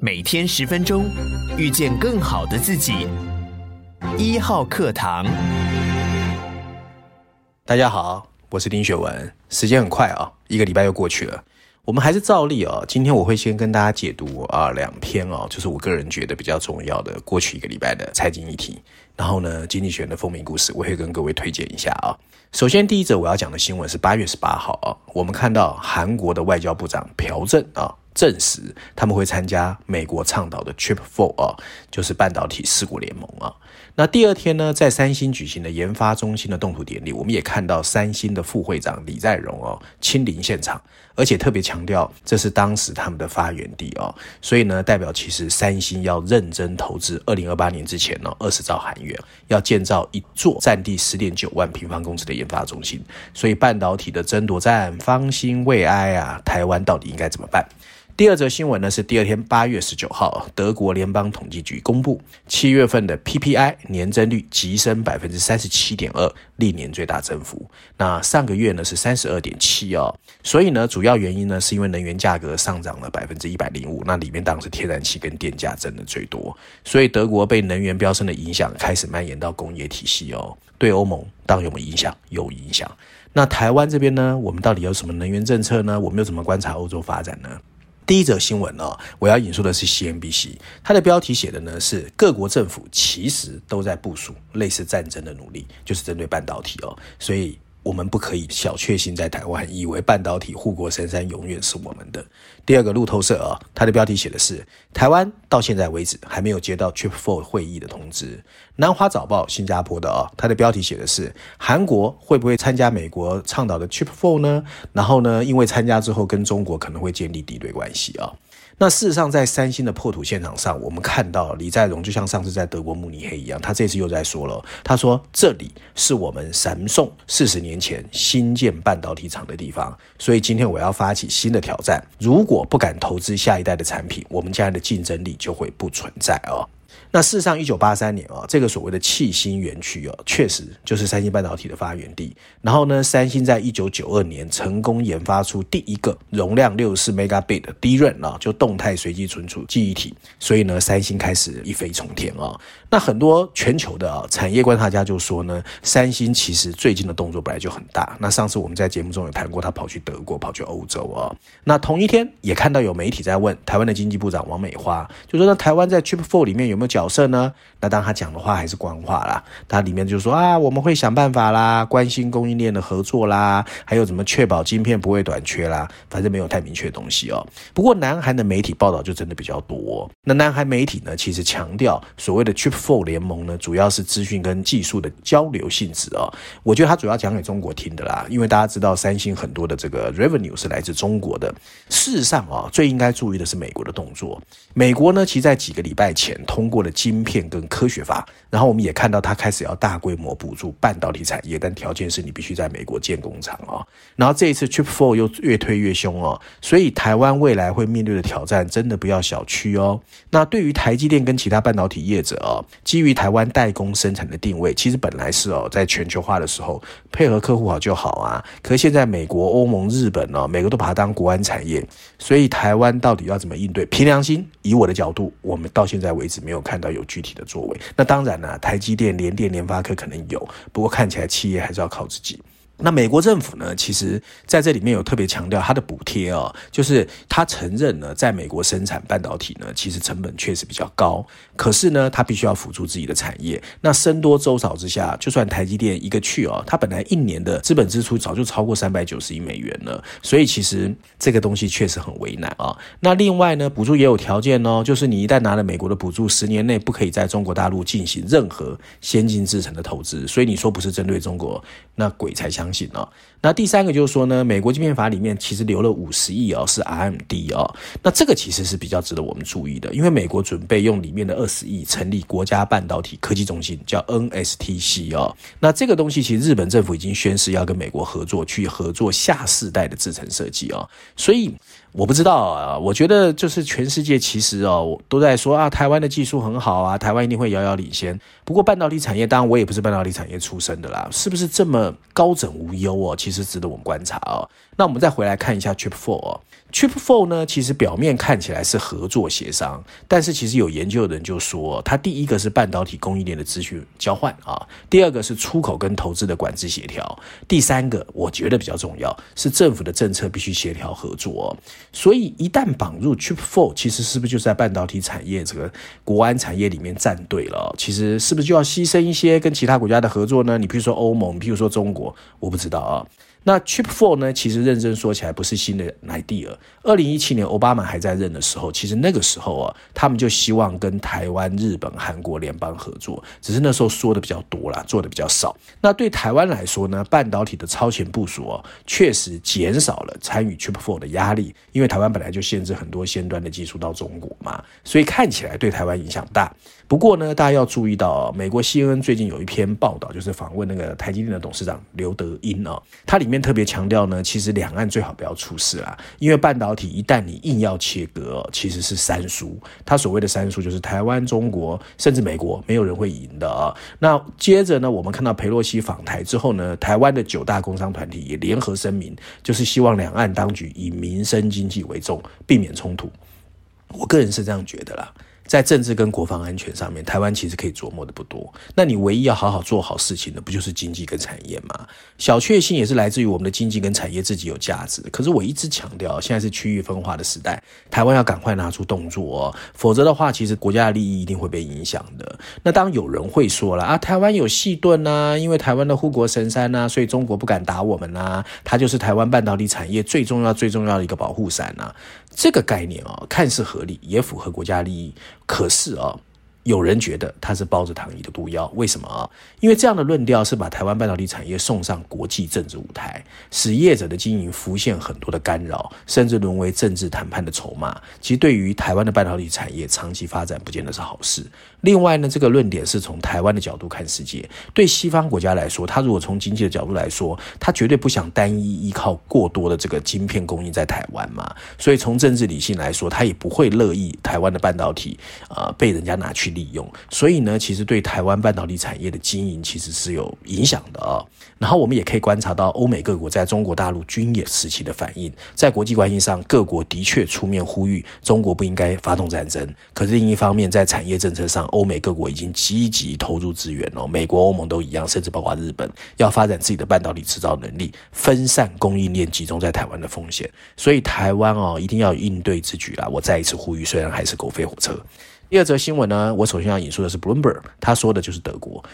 每天10分钟，遇见更好的自己。1号课堂，大家好，我是丁雪文。时间很快啊，1个礼拜又过去了。我们还是照例啊，今天我会先跟大家解读2篇啊，就是我个人觉得比较重要的过去1个礼拜的财经议题。然后呢，经济学的风靡故事，我会跟各位推荐一下啊。首先第一则我要讲的新闻是8月18号啊，我们看到韩国的外交部长朴正啊。证实他们会参加美国倡导的 Chip 4啊，就是半导体4国联盟啊。那第二天呢，在三星举行的研发中心的动土典礼，我们也看到三星的副会长李在镕哦亲临现场，而且特别强调这是当时他们的发源地哦，所以呢，代表其实三星要认真投资2028年之前呢20兆韩元，要建造一座占地 10.9 万平方公尺的研发中心。所以半导体的争夺战方兴未艾啊，台湾到底应该怎么办？第二则新闻呢是第二天8月19号，德国联邦统计局公布7月份的 PPI 年增率急升 37.2%， 历年最大增幅。那上个月呢是 32.7 哦，所以呢主要原因呢是因为能源价格上涨了 105%， 那里面当然是天然气跟电价增的最多，所以德国被能源飙升的影响开始蔓延到工业体系哦。对欧盟当然有没有影响？有影响。那台湾这边呢，我们到底有什么能源政策呢？我们又怎么观察欧洲发展呢？第一则新闻哦，我要引述的是 CNBC， 它的标题写的呢是各国政府其实都在部署类似战争的努力，就是针对半导体哦，所以我们不可以小确幸在台湾，以为半导体护国神山永远是我们的。第二个路透社啊，它的标题写的是台湾到现在为止还没有接到 Chip 4会议的通知。南华早报新加坡的啊，它的标题写的是韩国会不会参加美国倡导的 Chip 4呢？然后呢，因为参加之后跟中国可能会建立敌对关系啊。那事实上在三星的破土现场上，我们看到李在镕就像上次在德国慕尼黑一样，他这次又在说了，他说这里是我们Samsung40年前新建半导体厂的地方，所以今天我要发起新的挑战，如果不敢投资下一代的产品，我们将来的竞争力就会不存在哦。那事实上1983年啊，这个所谓的矽星园区啊，确实就是三星半导体的发源地。然后呢，三星在1992年成功研发出第一个容量 64MB 的 D-RAM 啊，就动态随机存储记忆体。所以呢，三星开始一飞冲天啊。那很多全球的产业观察家就说呢，三星其实最近的动作本来就很大。那上次我们在节目中有谈过，他跑去德国，跑去欧洲啊。那同一天也看到有媒体在问台湾的经济部长王美花，就说那台湾在 Chip 4里面有没有角色呢？那当他讲的话还是官话啦，他里面就说啊，我们会想办法啦，关心供应链的合作啦，还有怎么确保晶片不会短缺啦，反正没有太明确的东西哦。不过南韩的媒体报道就真的比较多哦。那南韩媒体呢，其实强调所谓的 Chip 4联盟呢，主要是资讯跟技术的交流性质哦。我觉得他主要讲给中国听的啦，因为大家知道三星很多的这个 revenue 是来自中国的。事实上哦，最应该注意的是美国的动作。美国呢，其实在几个礼拜前通过的晶片跟科学法，然后我们也看到他开始要大规模补助半导体产业，但条件是你必须在美国建工厂哦。然后这一次 Chip 4又越推越凶哦，所以台湾未来会面对的挑战真的不要小觑哦。那对于台积电跟其他半导体业者哦，基于台湾代工生产的定位，其实本来是在全球化的时候配合客户好就好啊。可是现在美国、欧盟、日本每个都把它当国安产业，所以台湾到底要怎么应对？凭良心，以我的角度，我们到现在为止没有看到有具体的作为。那当然台积电、联电、联发科可能有，不过看起来企业还是要靠自己。那美国政府呢，其实在这里面有特别强调它的补贴哦，就是他承认呢，在美国生产半导体呢，其实成本确实比较高，可是呢，他必须要辅助自己的产业。那僧多粥少之下，就算台积电一个去哦，他本来1年的资本支出早就超过390亿美元了，所以其实这个东西确实很为难啊。那另外呢，补助也有条件哦，就是你一旦拿了美国的补助，10年内不可以在中国大陆进行任何先进制程的投资，所以你说不是针对中国，那鬼才相信。那第三个就是说呢，美国晶片法里面其实留了50亿是 RMD 那这个其实是比较值得我们注意的，因为美国准备用里面的20亿成立国家半导体科技中心，叫 NSTC 那这个东西其实日本政府已经宣示要跟美国合作，去合作下世代的制程设计所以我不知道我觉得就是全世界其实都在说啊，台湾的技术很好啊，台湾一定会遥遥领先。不过半导体产业，当然我也不是半导体产业出身的啦，是不是这么高枕无忧其实值得我们观察那我们再回来看一下 Chip 4 Chip 4呢，其实表面看起来是合作协商，但是其实有研究的人就说，它第一个是半导体供应链的资讯交换啊，第二个是出口跟投资的管制协调，第三个我觉得比较重要是政府的政策必须协调合作哦。所以一旦绑入 Chip 4，其实是不是就是在半导体产业这个国安产业里面站队了哦？其实是不是就要牺牲一些跟其他国家的合作呢？你譬如说欧盟，譬如说中国，我不知道啊。那 Chip 4 呢，其实认真说起来不是新的 idea。 2017年奥巴马还在任的时候，其实那个时候啊，他们就希望跟台湾、日本、韩国联邦合作，只是那时候说的比较多啦，做的比较少。那对台湾来说呢，半导体的超前部署哦，确实减少了参与 Chip 4的压力，因为台湾本来就限制很多先端的技术到中国嘛，所以看起来对台湾影响不大。不过呢，大家要注意到，美国 CNN 最近有一篇报道，就是访问那个台积电的董事长刘德音哦，他里面特别强调呢，其实两岸最好不要出事啦，因为半导体一旦你硬要切割哦，其实是三输。他所谓的三输就是台湾、中国甚至美国，没有人会赢的哦。那接着呢，我们看到裴洛西访台之后呢，台湾的九大工商团体也联合声明，就是希望两岸当局以民生经济为重，避免冲突。我个人是这样觉得啦。在政治跟国防安全上面，台湾其实可以琢磨的不多，那你唯一要好好做好事情的不就是经济跟产业吗？小确幸也是来自于我们的经济跟产业自己有价值，可是我一直强调，现在是区域分化的时代，台湾要赶快拿出动作哦，否则的话其实国家的利益一定会被影响的。那当有人会说了啊，台湾有细盾啊，因为台湾的护国神山啊，所以中国不敢打我们啊，它就是台湾半导体产业最重要的一个保护伞啊。这个概念哦，看似合理，也符合国家利益，可是哦，有人觉得它是包着糖衣的毒药。为什么啊？因为这样的论调是把台湾半导体产业送上国际政治舞台，使业者的经营浮现很多的干扰，甚至沦为政治谈判的筹码。其实对于台湾的半导体产业长期发展不见得是好事。另外呢，这个论点是从台湾的角度看世界，对西方国家来说，他如果从经济的角度来说，他绝对不想单一依靠过多的这个晶片供应在台湾嘛，所以从政治理性来说，他也不会乐意台湾的半导体被人家拿去利用。所以呢，其实对台湾半导体产业的经营其实是有影响的哦。然后我们也可以观察到欧美各国在中国大陆军演时期的反应，在国际关系上，各国的确出面呼吁中国不应该发动战争，可是另一方面，在产业政策上，欧美各国已经积极投入资源哦，美国、欧盟都一样，甚至包括日本，要发展自己的半导体制造能力，分散供应链集中在台湾的风险。所以台湾哦，一定要有应对之举啦。我再一次呼吁，虽然还是狗吠火车。第二则新闻呢，我首先要引述的是 Bloomberg， 他说的就是德国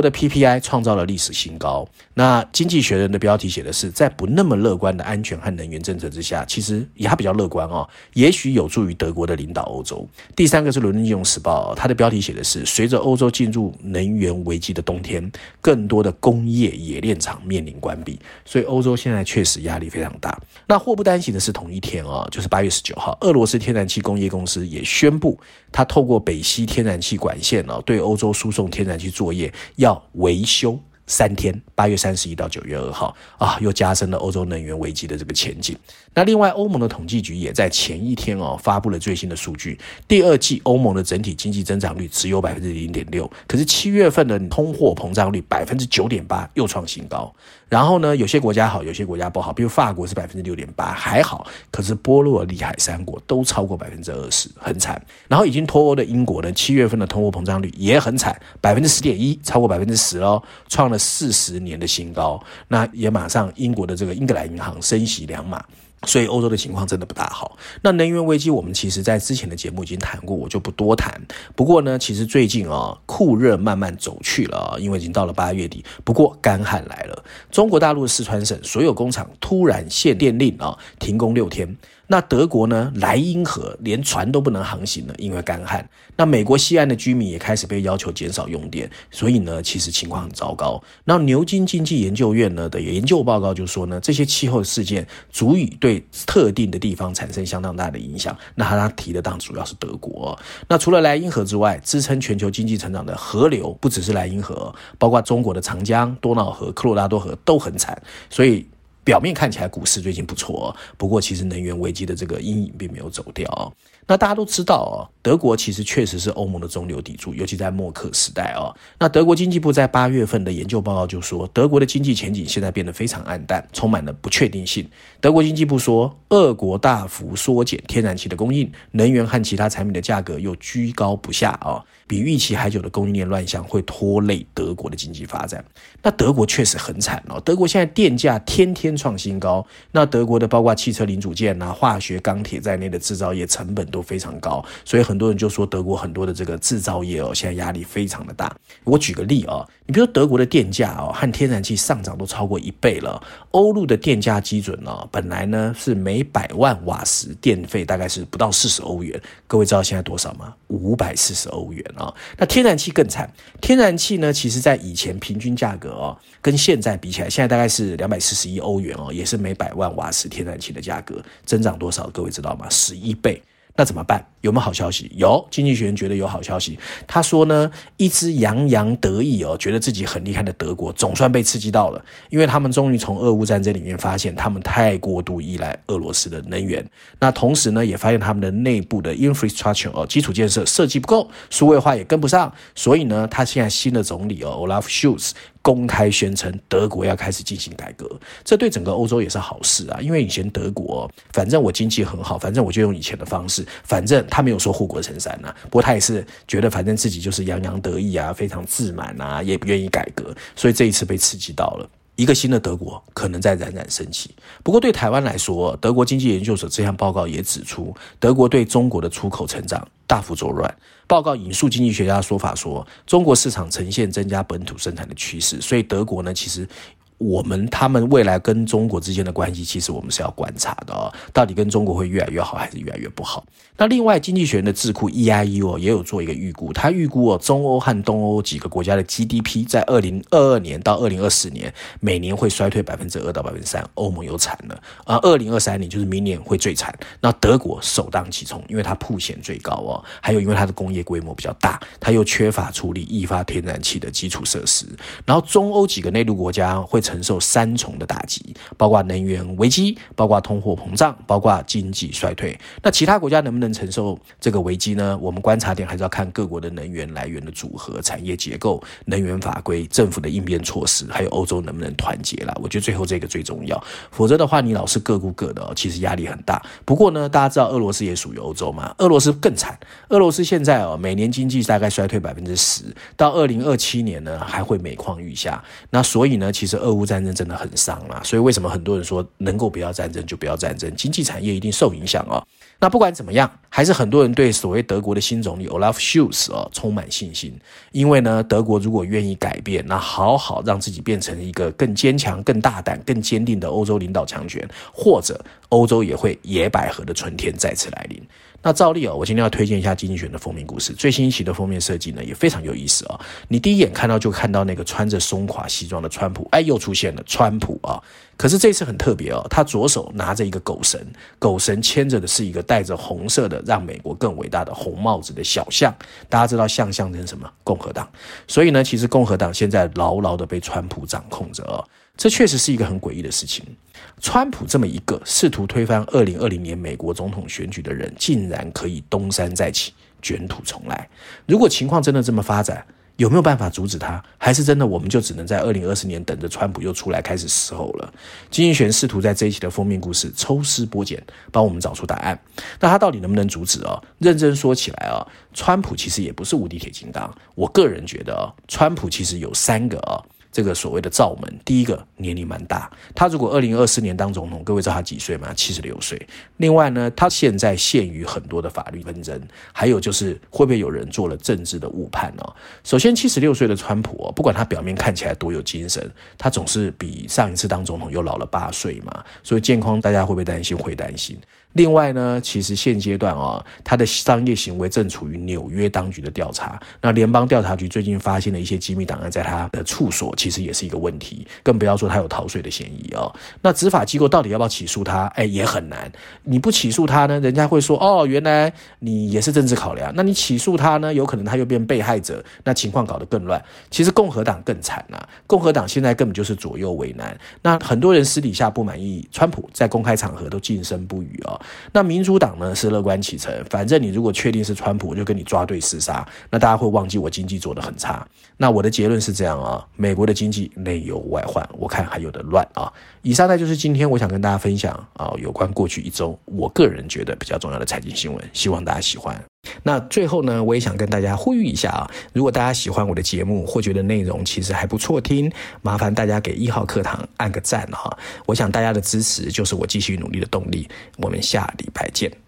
的 PPI 创造了历史新高。那经济学人的标题写的是，在不那么乐观的安全和能源政策之下，其实也还比较乐观哦，也许有助于德国的领导欧洲。第三个是伦敦金融时报，他的标题写的是，随着欧洲进入能源危机的冬天，更多的工业冶炼厂面临关闭，所以欧洲现在确实压力非常大。那祸不单行的是，同一天哦，就是8月19号，俄罗斯天然气工业公司也宣布，他透过北溪天然气管线哦，对欧洲输送天然气作业要维修3天，8月31到9月2号啊，又加深了欧洲能源危机的这个前景。那另外，欧盟的统计局也在前一天哦，发布了最新的数据，第二季欧盟的整体经济增长率只有 0.6%， 可是7月份的通货膨胀率 9.8%， 又创新高。然后呢，有些国家好，有些国家不好，比如法国是 6.8%， 还好，可是波罗的海三国都超过 20%， 很惨。然后已经脱欧的英国呢，7月份的通货膨胀率也很惨， 10.1%， 超过 10% 咯，创了40年的新高。那也马上英国的这个英格兰银行升息2码，所以欧洲的情况真的不大好。那能源危机我们其实在之前的节目已经谈过，我就不多谈。不过呢，其实最近酷热慢慢走去了啊，因为已经到了8月底。不过干旱来了，中国大陆四川省所有工厂突然限电令啊，停工6天。那德国呢，莱茵河连船都不能航行了，因为干旱。那美国西岸的居民也开始被要求减少用电，所以呢，其实情况很糟糕。那牛津经济研究院呢的研究报告就说呢，这些气候事件足以对特定的地方产生相当大的影响。那他提的当然主要是德国哦。那除了莱茵河之外，支撑全球经济成长的河流不只是莱茵河哦，包括中国的长江、多瑙河、科罗拉多河都很惨，所以表面看起来股市最近不错哦，不过其实能源危机的这个阴影并没有走掉哦。那大家都知道哦，德国其实确实是欧盟的中流砥柱，尤其在默克时代哦。那德国经济部在8月份的研究报告就说，德国的经济前景现在变得非常暗淡，充满了不确定性。德国经济部说，俄国大幅缩减天然气的供应，能源和其他产品的价格又居高不下哦，比预期还久的供应链乱象会拖累德国的经济发展。那德国确实很惨哦，德国现在电价天天创新高，那德国的包括汽车零组件啊、化学、钢铁在内的制造业成本都非常高，所以很多人就说德国很多的这个制造业哦，现在压力非常的大。我举个例哦，你比如说德国的电价哦和天然气上涨都超过1倍了。欧陆的电价基准哦，本来呢是每100万瓦时电费大概是不到40欧元，各位知道现在多少吗？540欧元哦。那天然气更惨，天然气呢其实在以前平均价格哦跟现在比起来，现在大概是241欧元哦，也是每100万瓦时天然气的价格，增长多少各位知道吗？11倍。那怎么办？有没有好消息？有，经济学人觉得有好消息。他说呢，一只洋洋得意哦，觉得自己很厉害的德国总算被刺激到了，因为他们终于从俄乌战争里面发现他们太过度依赖俄罗斯的能源。那同时呢，也发现他们的内部的 infrastructure 哦，基础建设设计不够，数位化也跟不上。所以呢，他现在新的总理哦 Olaf Scholz公开宣称德国要开始进行改革，这对整个欧洲也是好事啊！因为以前德国反正我经济很好，反正我就用以前的方式，反正他没有说护国神山啊，不过他也是觉得反正自己就是洋洋得意啊，非常自满啊，也不愿意改革，所以这一次被刺激到了。一个新的德国可能在冉冉升起。不过对台湾来说，德国经济研究所这项报告也指出，德国对中国的出口成长大幅走软。报告引述经济学家的说法说，中国市场呈现增加本土生产的趋势，所以德国呢，其实他们未来跟中国之间的关系，其实我们是要观察的哦，到底跟中国会越来越好还是越来越不好。那另外经济学人的智库 EIU 也有做一个预估，他预估哦，中欧和东欧几个国家的 GDP 在2022年到2024年每年会衰退 2% 到 3%， 欧盟有惨了，而2023年就是明年会最惨。那德国首当其冲，因为它曝险最高哦，还有因为它的工业规模比较大，它又缺乏处理液化天然气的基础设施。然后中欧几个内陆国家会承受3重的打击，包括能源危机，包括通货膨胀，包括经济衰退。那其他国家能不能承受这个危机呢？我们观察点还是要看各国的能源来源的组合、产业结构、能源法规、政府的应变措施，还有欧洲能不能团结啦。我觉得最后这个最重要，否则的话你老是各顾各的，其实压力很大。不过呢，大家知道俄罗斯也属于欧洲嘛，俄罗斯更惨。俄罗斯现在每年经济大概衰退 10%， 到2027年呢还会每况愈下。那所以呢，其实俄乌战争真的很伤啦，所以为什么很多人说能够不要战争就不要战争，经济产业一定受影响哦。那不管怎么样，还是很多人对所谓德国的新总理 Olaf Scholz 充满信心，因为呢，德国如果愿意改变，那好好让自己变成一个更坚强、更大胆、更坚定的欧洲领导强权，或者欧洲也会野百合的春天再次来临。那照例我今天要推荐一下经济学人的封面故事，最新一期的封面设计呢也非常有意思哦。你第一眼看到就看到那个穿着松垮西装的川普，哎，又出现了川普啊。可是这次很特别哦，他左手拿着一个狗绳，狗绳牵着的是一个戴着红色的让美国更伟大的红帽子的小象。大家知道象象征什么？共和党。所以呢，其实共和党现在牢牢的被川普掌控着哦。这确实是一个很诡异的事情，川普这么一个试图推翻2020年美国总统选举的人，竟然可以东山再起，卷土重来。如果情况真的这么发展，有没有办法阻止他？还是真的我们就只能在2020年等着川普又出来开始嘶吼了？经济学人试图在这一期的封面故事抽丝剥茧，帮我们找出答案。那他到底能不能阻止哦？认真说起来哦，川普其实也不是无敌铁金刚。我个人觉得哦，川普其实有3个哦这个所谓的罩门。第一个，年龄蛮大，他如果2024年当总统，各位知道他几岁吗？76岁。另外呢，他现在陷于很多的法律纷争，还有就是会不会有人做了政治的误判哦。首先76岁的川普不管他表面看起来多有精神，他总是比上一次当总统又老了8岁嘛，所以健康大家会不会担心？会担心。另外呢，其实现阶段他的商业行为正处于纽约当局的调查，那联邦调查局最近发现了一些机密档案在他的处所，其实也是一个问题，更不要说他有逃税的嫌疑哦。那执法机构到底要不要起诉他？也很难。你不起诉他呢，人家会说原来你也是政治考量。那你起诉他呢，有可能他又变被害者，那情况搞得更乱。其实共和党更惨啊，共和党现在根本就是左右为难。那很多人私底下不满意川普，在公开场合都噤声不语哦。那民主党呢是乐观其成，反正你如果确定是川普，我就跟你抓对厮杀，那大家会忘记我经济做得很差。那我的结论是这样啊，美国的经济内忧外患，我看还有的乱啊。以上呢就是今天我想跟大家分享啊，有关过去一周我个人觉得比较重要的财经新闻，希望大家喜欢。那最后呢，我也想跟大家呼吁一下啊，如果大家喜欢我的节目或觉得内容其实还不错听，麻烦大家给一号课堂按个赞啊，我想大家的支持就是我继续努力的动力，我们下礼拜见。